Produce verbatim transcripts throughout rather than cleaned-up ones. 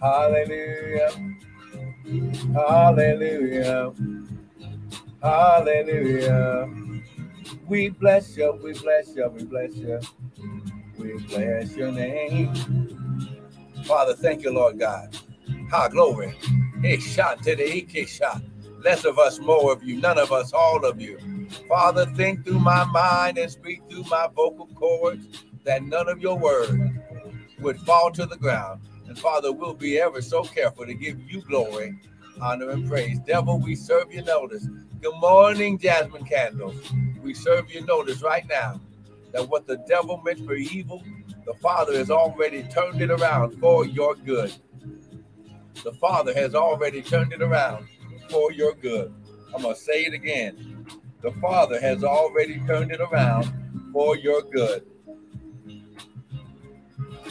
Hallelujah. Hallelujah. Hallelujah. We bless you. We bless you. We bless you. We bless your name. Father, thank you, Lord God. High glory. Less of us, more of you. None of us, all of you. Father, think through my mind and speak through my vocal cords that none of your word would fall to the ground. And Father, we'll be ever so careful to give you glory, honor, and praise. Devil, we serve your notice. Good morning, Jasmine Candle. We serve your notice right now that what the devil meant for evil, the Father has already turned it around for your good. The Father has already turned it around for your good. I'm going to say it again. The Father has already turned it around for your good.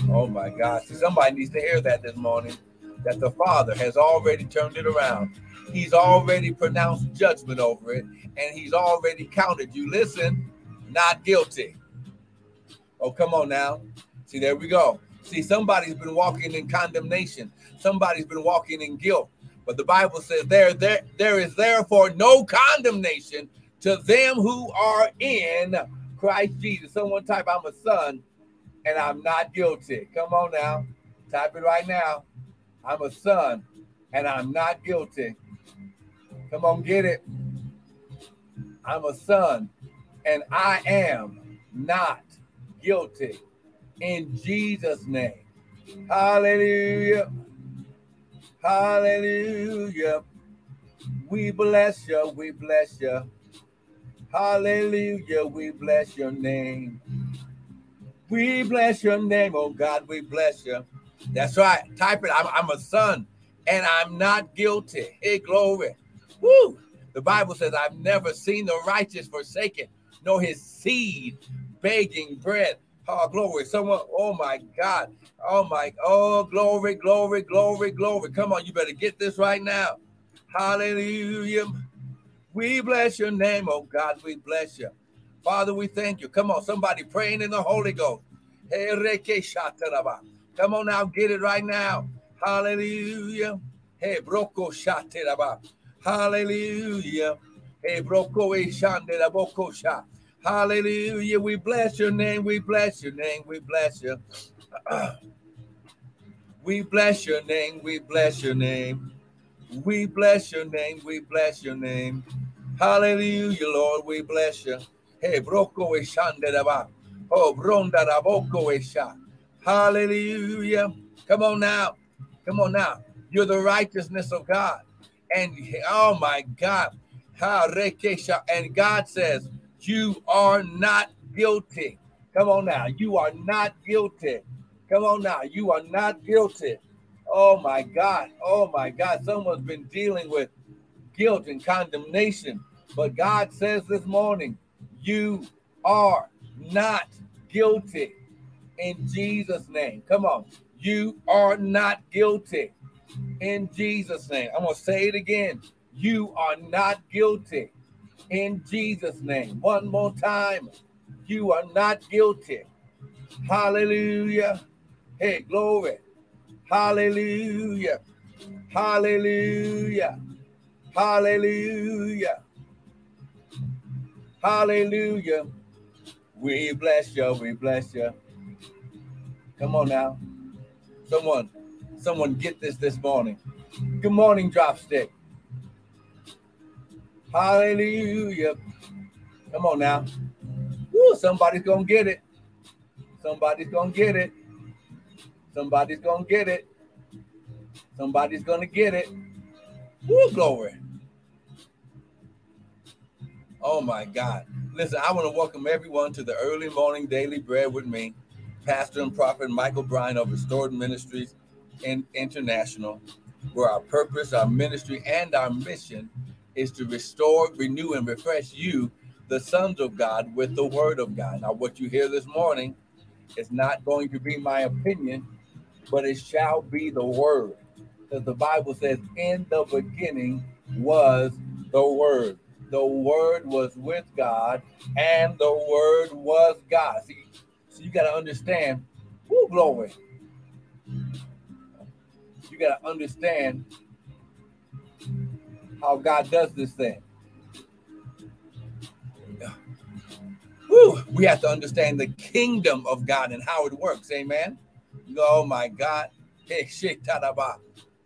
Oh, my gosh. Somebody needs to hear that this morning, that the Father has already turned it around. He's already pronounced judgment over it, and he's already counted you. Listen, not guilty. Oh, come on now. See, there we go. See, somebody's been walking in condemnation. Somebody's been walking in guilt. But the Bible says there, there, there is therefore no condemnation to them who are in Christ Jesus. Someone type, I'm a son. And I'm not guilty. Come on now. Type it right now. I'm a son and I'm not guilty. Come on, get it. I'm a son and I am not guilty. In Jesus' name. Hallelujah. Hallelujah. We bless you. We bless you. Hallelujah. We bless your name. We bless your name, oh God, we bless you. That's right. Type it. I'm, I'm a son, and I'm not guilty. Hey, glory. Woo! The Bible says, I've never seen the righteous forsaken, nor his seed begging bread. Oh, glory. Someone, oh, my God. Oh, my, oh, glory, glory, glory, glory. Come on, you better get this right now. Hallelujah. We bless your name, oh God, we bless you. Father, we thank you. Come on, somebody praying in the Holy Ghost. Come on now, get it right now. Hallelujah. Hey, broko shateraba. Hallelujah. Hey, broko eshandera boko sha. Hallelujah. We bless your name. We bless your name. We bless you. We bless your name. We bless your name. We bless your name. We bless your name. Hallelujah, Lord. We bless you. Hey, broko eshanderaba. Oh, bronda raboko esha. Hallelujah. Come on now. Come on now. You're the righteousness of God. And oh my God. And God says, you are not guilty. Come on now. You are not guilty. Come on now. You are not guilty. Oh my God. Oh my God. Someone's been dealing with guilt and condemnation. But God says this morning, you are not guilty in Jesus' name. Come on. You are not guilty in Jesus' name. I'm going to say it again. You are not guilty in Jesus' name. One more time. You are not guilty. Hallelujah. Hey, glory. Hallelujah. Hallelujah. Hallelujah. Hallelujah. We bless you. We bless you. Come on now. Someone, someone get this this morning. Good morning, Dropstick. Hallelujah. Come on now. Woo, somebody's going to get it. Somebody's going to get it. Somebody's going to get it. Somebody's going to get it. Woo, glory. Oh, my God. Listen, I want to welcome everyone to the early morning daily bread with me, Pastor and Prophet Michael Bryan of Restored Ministries International, where our purpose, our ministry, and our mission is to restore, renew, and refresh you, the sons of God, with the word of God. Now, what you hear this morning is not going to be my opinion, but it shall be the word. Because the Bible says, in the beginning was the word. The word was with God, and the word was God. See, so you got to understand, woo, glory. you got to understand how God does this thing. Whew, we have to understand the kingdom of God and how it works. Amen. Oh, my God.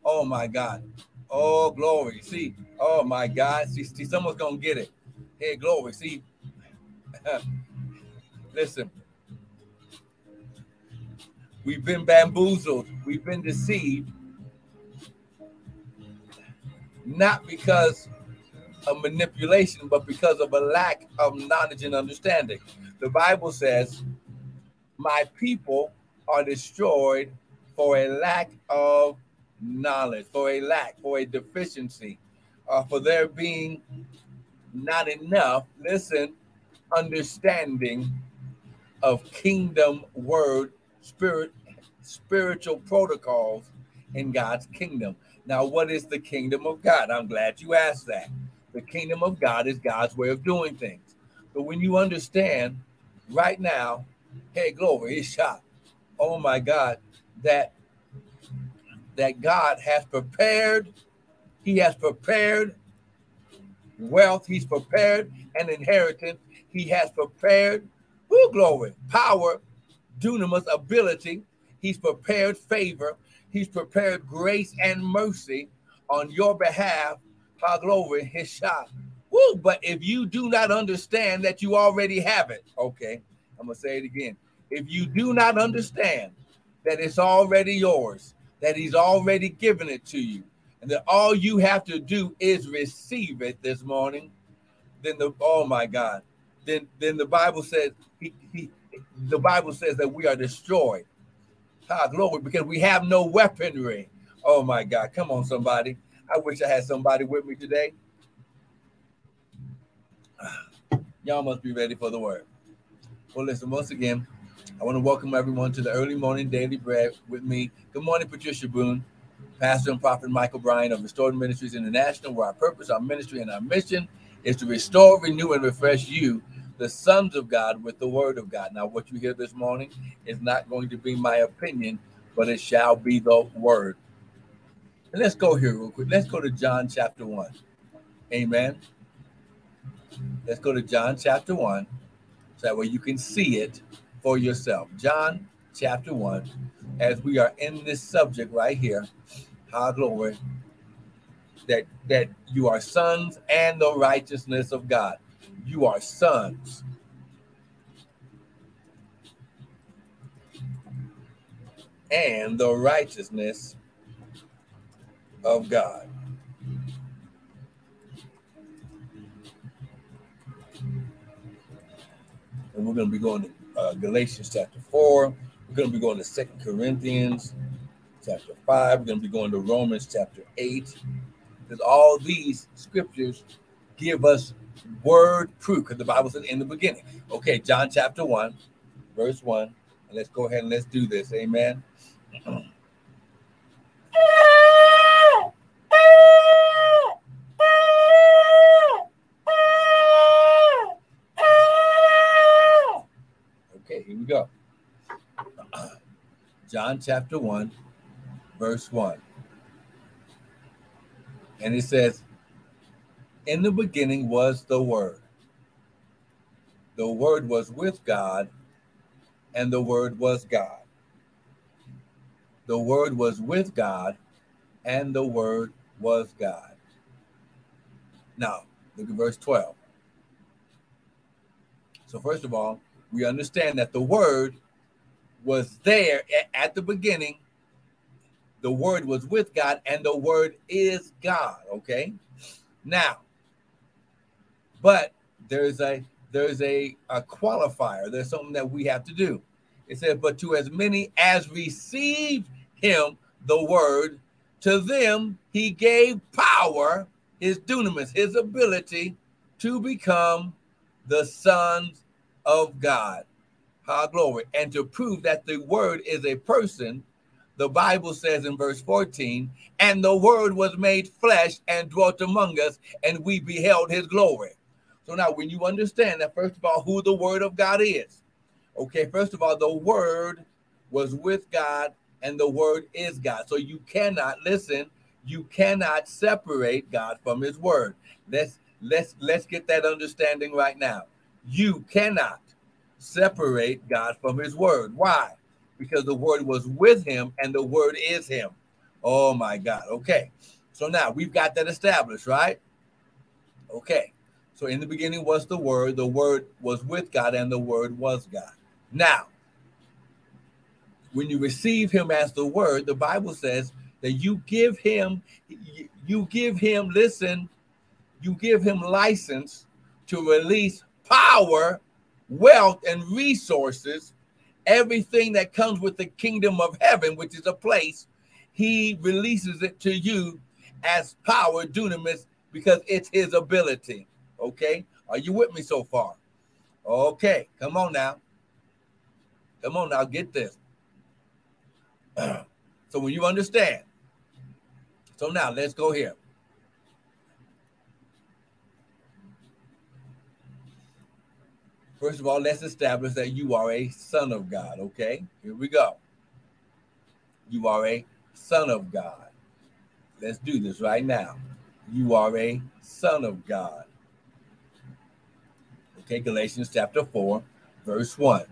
Oh, my God. Oh, glory. See, oh, my God. See, see someone's going to get it. Hey, glory. See, listen, we've been bamboozled. We've been deceived. Not because of manipulation, but because of a lack of knowledge and understanding. The Bible says, my people are destroyed for a lack of knowledge, for a lack, for a deficiency, uh, for there being not enough, listen, understanding of kingdom word, spirit, spiritual protocols in God's kingdom. Now, what is the kingdom of God? I'm glad you asked that. The kingdom of God is God's way of doing things. But when you understand right now, hey, glory, it's shot. Oh, my God, that that God has prepared. He has prepared wealth. He's prepared an inheritance. He has prepared, woo, glory, power, dunamis, ability. He's prepared favor. He's prepared grace and mercy on your behalf. How glory, his shot. Woo, but if you do not understand that you already have it, okay, I'm going to say it again. If you do not understand that it's already yours, that he's already given it to you, and that all you have to do is receive it this morning, then the, oh my God, then, then the Bible says, he, he, the Bible says that we are destroyed. How glory, because we have no weaponry. Oh my God, come on somebody. I wish I had somebody with me today. Y'all must be ready for the word. Well, listen, once again, I want to welcome everyone to the early morning daily bread with me. Good morning, Patricia Boone, Pastor and Prophet Michael Bryan of Restored Ministries International, where our purpose, our ministry, and our mission is to restore, renew, and refresh you, the sons of God, with the word of God. Now, what you hear this morning is not going to be my opinion, but it shall be the word. And let's go here real quick. Let's go to John chapter one. Amen. Let's go to John chapter one. So that way you can see it for yourself. John chapter one. As we are in this subject right here. How glory. That, that you are sons and the righteousness of God. You are sons. And the righteousness of God. And we're going to be going to uh, Galatians chapter four. We're going to be going to Second Corinthians chapter five. We're going to be going to Romans chapter eight. Because all these scriptures give us word proof. Because the Bible says in the beginning. Okay, John chapter one, verse one. And let's go ahead and let's do this. Amen. Here we go. John chapter one, verse one. And it says, in the beginning was the Word. The Word was with God, and the Word was God. The Word was with God, and the Word was God. Now, look at verse twelve. So first of all, we understand that the Word was there at the beginning. The Word was with God, and the Word is God. Okay. Now, but there's a there's a, a qualifier. There's something that we have to do. It says, but to as many as received him, the Word, to them he gave power, his dunamis, his ability to become the sons of God. Our glory. And to prove that the Word is a person, the Bible says in verse fourteen, and the Word was made flesh and dwelt among us, and we beheld his glory. So now when you understand that, first of all, who the Word of God is. Okay, first of all, the Word was with God, and the word is God. So you cannot listen. You cannot separate God from his word. Let's let's let's get that understanding right now. You cannot separate God from his word. Why? Because the word was with him and the word is him. Oh, my God. OK, so now we've got that established, right? OK, so in the beginning was the word. The word was with God and the word was God. Now, when you receive him as the word, the Bible says that you give him, you give him, listen, you give him license to release power, wealth, and resources, everything that comes with the kingdom of heaven, which is a place. He releases it to you as power, dunamis, because it's his ability. Okay? Are you with me so far? Okay. Come on now. Come on now. Get this. So when you understand. So now let's go here. First of all, let's establish that you are a son of God. Okay? Here we go. You are a son of God. Let's do this right now. You are a son of God. Okay, Galatians chapter four, verse one.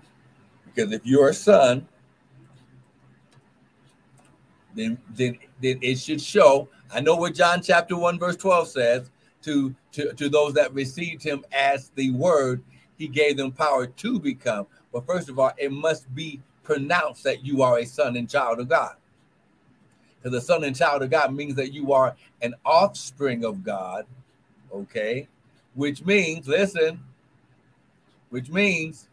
Because if you're a son, then, then, then it should show. I know what John chapter one, verse twelve says, to, to, to those that received him as the word, he gave them power to become. But first of all, it must be pronounced that you are a son and child of God. Because the son and child of God means that you are an offspring of God, okay? Which means, listen, which means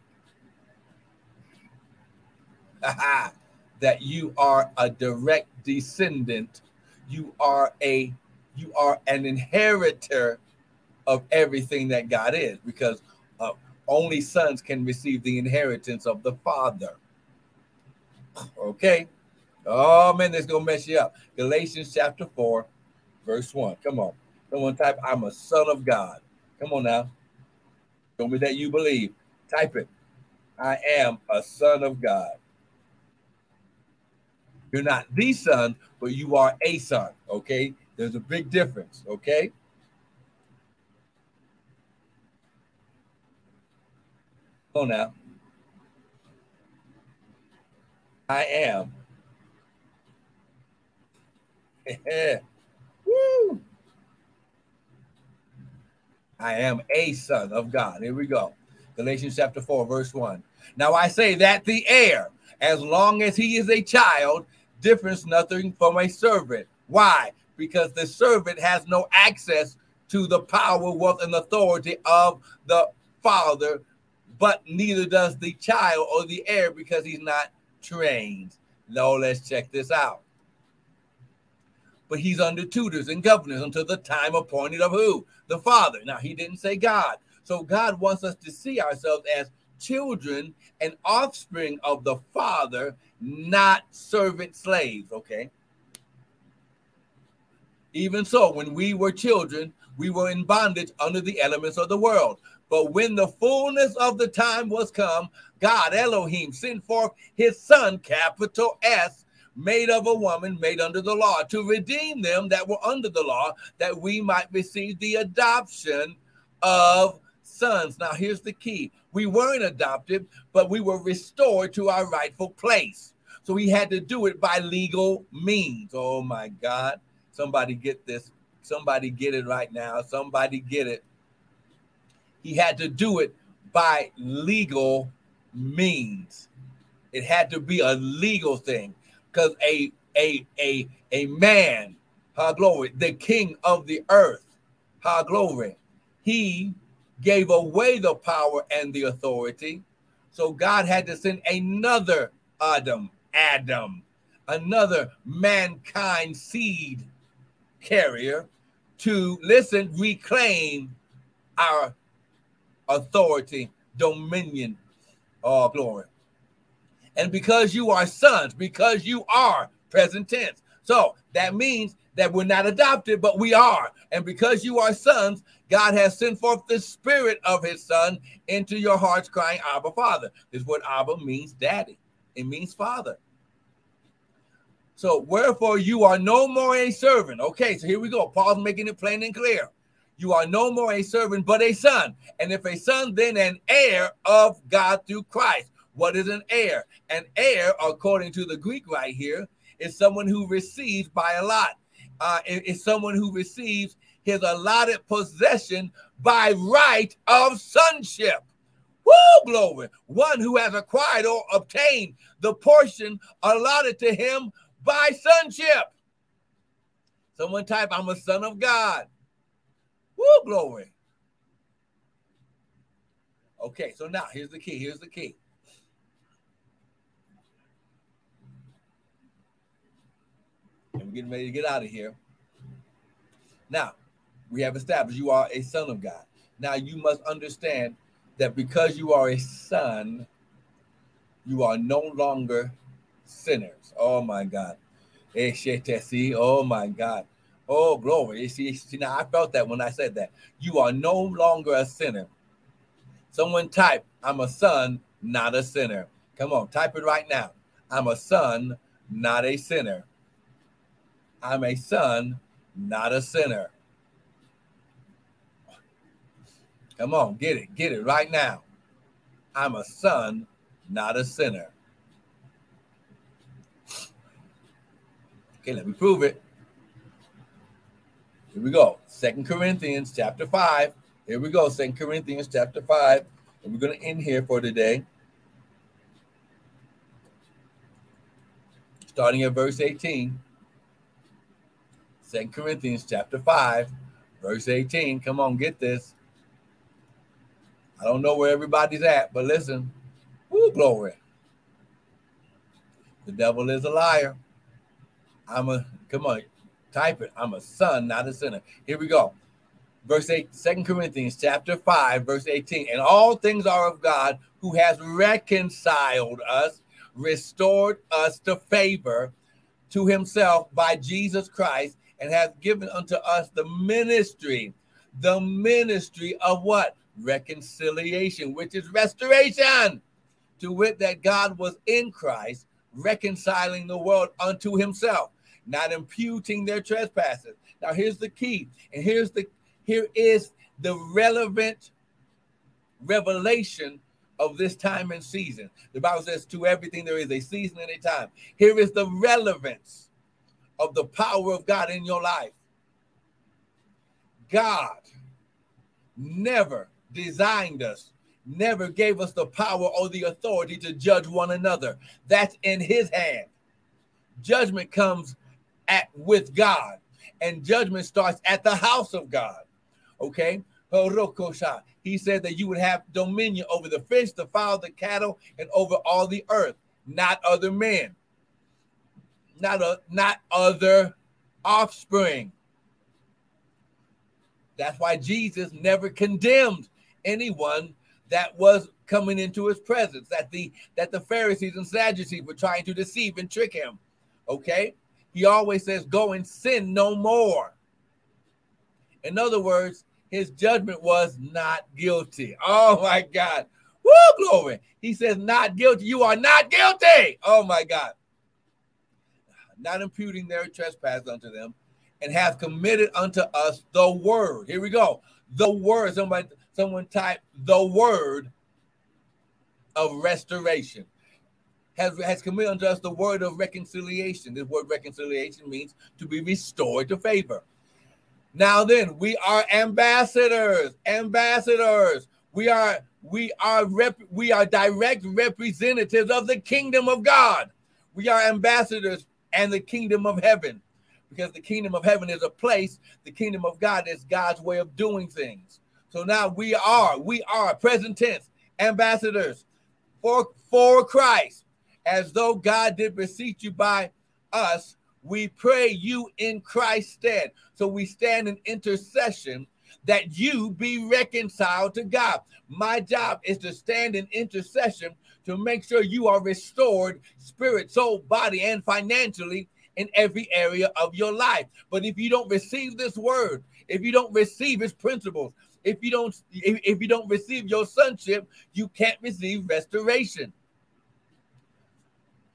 that you are a direct descendant. You are a, you are an inheritor of everything that God is, because uh, only sons can receive the inheritance of the Father, okay? Oh, man, that's going to mess you up. Galatians chapter four, verse one. Come on. Someone type, I'm a son of God. Come on now. Show me that you believe. Type it. I am a son of God. You're not the son, but you are a son, okay? There's a big difference, okay? Come on now. I am. Yeah. Woo. I am a son of God. Here we go. Galatians chapter four, verse one. Now I say that the heir, as long as he is a child, differs nothing from a servant. Why? Because the servant has no access to the power, wealth, and authority of the father, but neither does the child or the heir, because he's not trained. No, let's check this out. But he's under tutors and governors until the time appointed of who? The Father. Now, he didn't say God. So God wants us to see ourselves as children and offspring of the Father, not servant slaves, okay? Even so, when we were children, we were in bondage under the elements of the world. But when the fullness of the time was come, God, Elohim, sent forth his Son, capital S, made of a woman, made under the law, to redeem them that were under the law, that we might receive the adoption of sons. Now, here's the key. We weren't adopted, but we were restored to our rightful place. So we had to do it by legal means. Oh, my God. Somebody get this. Somebody get it right now. Somebody get it. He had to do it by legal means. It had to be a legal thing. Because a a a a man, her glory, the king of the earth, her glory, he gave away the power and the authority. So God had to send another Adam, Adam, another mankind seed carrier to, listen, reclaim our authority, dominion, oh glory. And because you are sons, because you are present tense. So that means that we're not adopted, but we are. And because you are sons, God has sent forth the spirit of his son into your hearts, crying, Abba, Father. This word Abba means daddy. It means father. So wherefore you are no more a servant. Okay, so here we go. Paul's making it plain and clear. You are no more a servant, but a son. And if a son, then an heir of God through Christ. What is an heir? An heir, according to the Greek right here, is someone who receives by a lot. Uh, is someone who receives his allotted possession by right of sonship. Woo, glory. One who has acquired or obtained the portion allotted to him by sonship. Someone type, I'm a son of God. Woo, glory. Okay, so now here's the key. Here's the key. And we're getting ready to get out of here. Now, we have established you are a son of God. Now, you must understand that because you are a son, you are no longer sinners. Oh, my God. Oh, my God. Oh, glory. See, now I felt that when I said that. You are no longer a sinner. Someone type, I'm a son, not a sinner. Come on, type it right now. I'm a son, not a sinner. I'm a son, not a sinner. Come on, get it, get it right now. I'm a son, not a sinner. Okay, let me prove it. Here we go. Second Corinthians chapter five. Here we go. Second Corinthians chapter five. And we're going to end here for today. Starting at verse eighteen. Second Corinthians chapter five, verse eighteen. Come on, get this. I don't know where everybody's at, but listen. Woo, glory. The devil is a liar. I'm a, come on. Type it. I'm a son, not a sinner. Here we go. Verse eight, Second Corinthians chapter five, verse eighteen. And all things are of God, who has reconciled us, restored us to favor to himself by Jesus Christ, and has given unto us the ministry, the ministry of what? Reconciliation, which is restoration. To wit, that God was in Christ, reconciling the world unto himself, not imputing their trespasses. Now here's the key, and here's the here is the relevant revelation of this time and season. The Bible says to everything there is a season and a time. Here is the relevance of the power of God in your life. God never designed us, never gave us the power or the authority to judge one another. That's in his hand. Judgment comes at with God, and judgment starts at the house of God. Okay, he said that you would have dominion over the fish, the fowl, the cattle, and over all the earth, not other men, not a, not other offspring. That's why Jesus never condemned anyone that was coming into his presence, that the that the Pharisees and Sadducees were trying to deceive and trick him. Okay, he always says, go and sin no more. In other words, his judgment was not guilty. Oh, my God. Woo, glory. He says not guilty. You are not guilty. Oh, my God. Not imputing their trespass unto them, and have committed unto us the word. Here we go. The word. Somebody, someone type the word of restoration. Has, has committed unto us the word of reconciliation. This word reconciliation means to be restored to favor. Now then, we are ambassadors, ambassadors. We are we are rep, we are direct representatives of the kingdom of God. We are ambassadors and the kingdom of heaven, because the kingdom of heaven is a place. The kingdom of God is God's way of doing things. So now we are we are present tense ambassadors for for Christ. As though God did beseech you by us, we pray you in Christ's stead. So we stand in intercession that you be reconciled to God. My job is to stand in intercession to make sure you are restored spirit, soul, body, and financially in every area of your life. But if you don't receive this word, if you don't receive his principles, if you don't, if, if you don't receive your sonship, you can't receive restoration.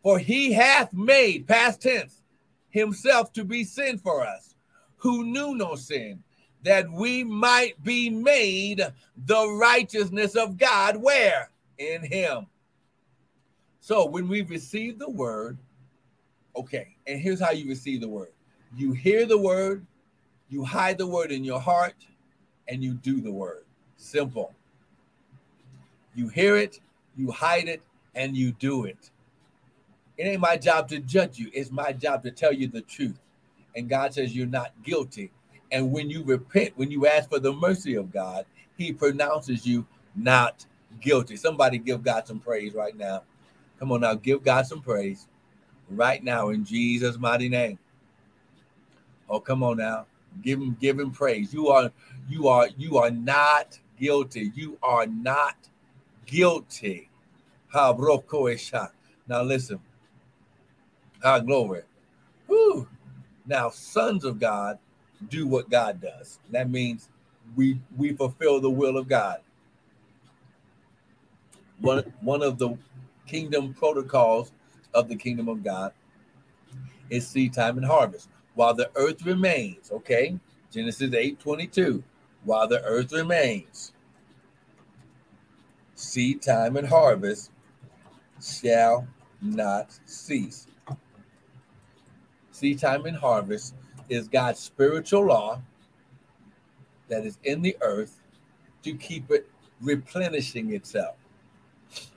For he hath made, past tense, himself to be sin for us, who knew no sin, that we might be made the righteousness of God. Where? In him. So when we receive the word, okay, and here's how you receive the word. You hear the word, you hide the word in your heart, and you do the word. Simple. You hear it, you hide it, and you do it. It ain't my job to judge you. It's my job to tell you the truth. And God says you're not guilty. And when you repent, when you ask for the mercy of God, he pronounces you not guilty. Somebody give God some praise right now. Come on now, give God some praise right now in Jesus' mighty name. Oh, come on now. Give him, give him praise. You are, you are, you are not guilty. You are not guilty. Now listen. Our glory. Woo. Now, sons of God do what God does. That means we we fulfill the will of God. One, one of the kingdom protocols of the kingdom of God is seed time and harvest. While the earth remains, okay? Genesis eight twenty-two. While the earth remains, seed time and harvest shall not cease. Seed time and harvest is God's spiritual law that is in the earth to keep it replenishing itself.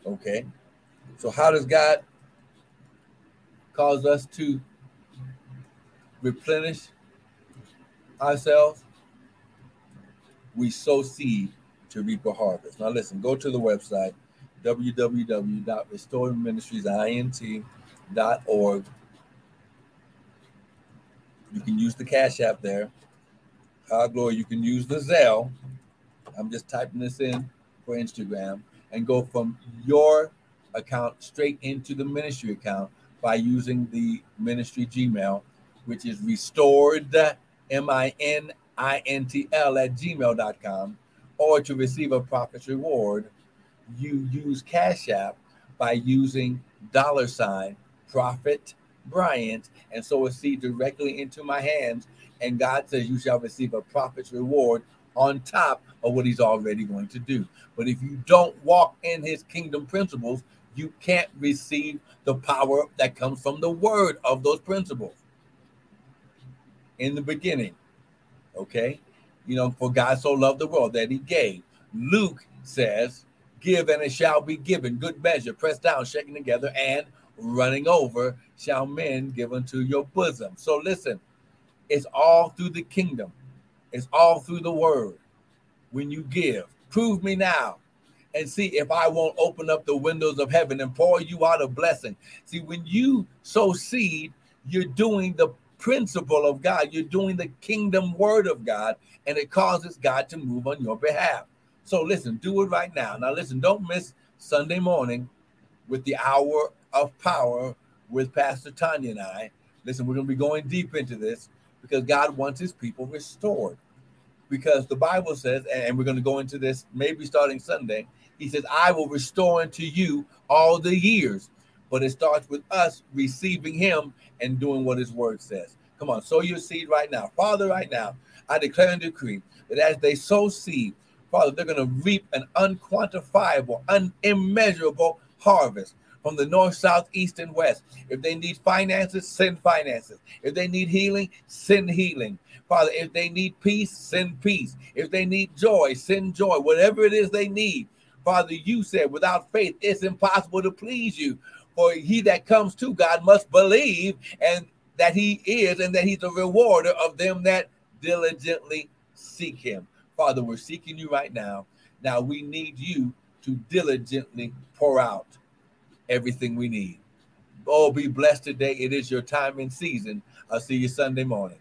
Okay? So how does God cause us to replenish ourselves? We sow seed to reap a harvest. Now listen, go to the website, w w w dot restored ministries int dot org. You can use the Cash App there. Our glory, you can use the Zelle. I'm just typing this in for Instagram and go from your account straight into the ministry account by using the ministry Gmail, which is restored, M I N I N T L, at gmail dot com. Or to receive a prophet's reward, you use Cash App by using dollar sign Prophet Bryant, and sow a seed directly into my hands, and God says you shall receive a prophet's reward on top of what he's already going to do. But if you don't walk in his kingdom principles, you can't receive the power that comes from the word of those principles in the beginning. Okay? You know, for God so loved the world that he gave. Luke says, give and it shall be given. Good measure, pressed down, shaken together, and running over shall men give unto your bosom. So listen, it's all through the kingdom. It's all through the word. When you give, prove me now and see if I won't open up the windows of heaven and pour you out a blessing. See, when you sow seed, you're doing the principle of God. You're doing the kingdom word of God, and it causes God to move on your behalf. So listen, do it right now. Now listen, don't miss Sunday morning with the hour of power with Pastor Tanya and I. Listen, we're going to be going deep into this because God wants his people restored. Because the Bible says, and we're going to go into this maybe starting Sunday, he says, I will restore unto you all the years. But it starts with us receiving him and doing what his word says. Come on, sow your seed right now. Father, right now, I declare and decree that as they sow seed, Father, they're going to reap an unquantifiable, un- immeasurable harvest. From the north, south, east, and west. If they need finances, send finances. If they need healing, send healing. Father, if they need peace, send peace. If they need joy, send joy. Whatever it is they need. Father, you said, without faith, it's impossible to please you. For he that comes to God must believe and that he is and that he's a rewarder of them that diligently seek him. Father, we're seeking you right now. Now we need you to diligently pour out everything we need. Oh, be blessed today. It is your time and season. I'll see you Sunday morning.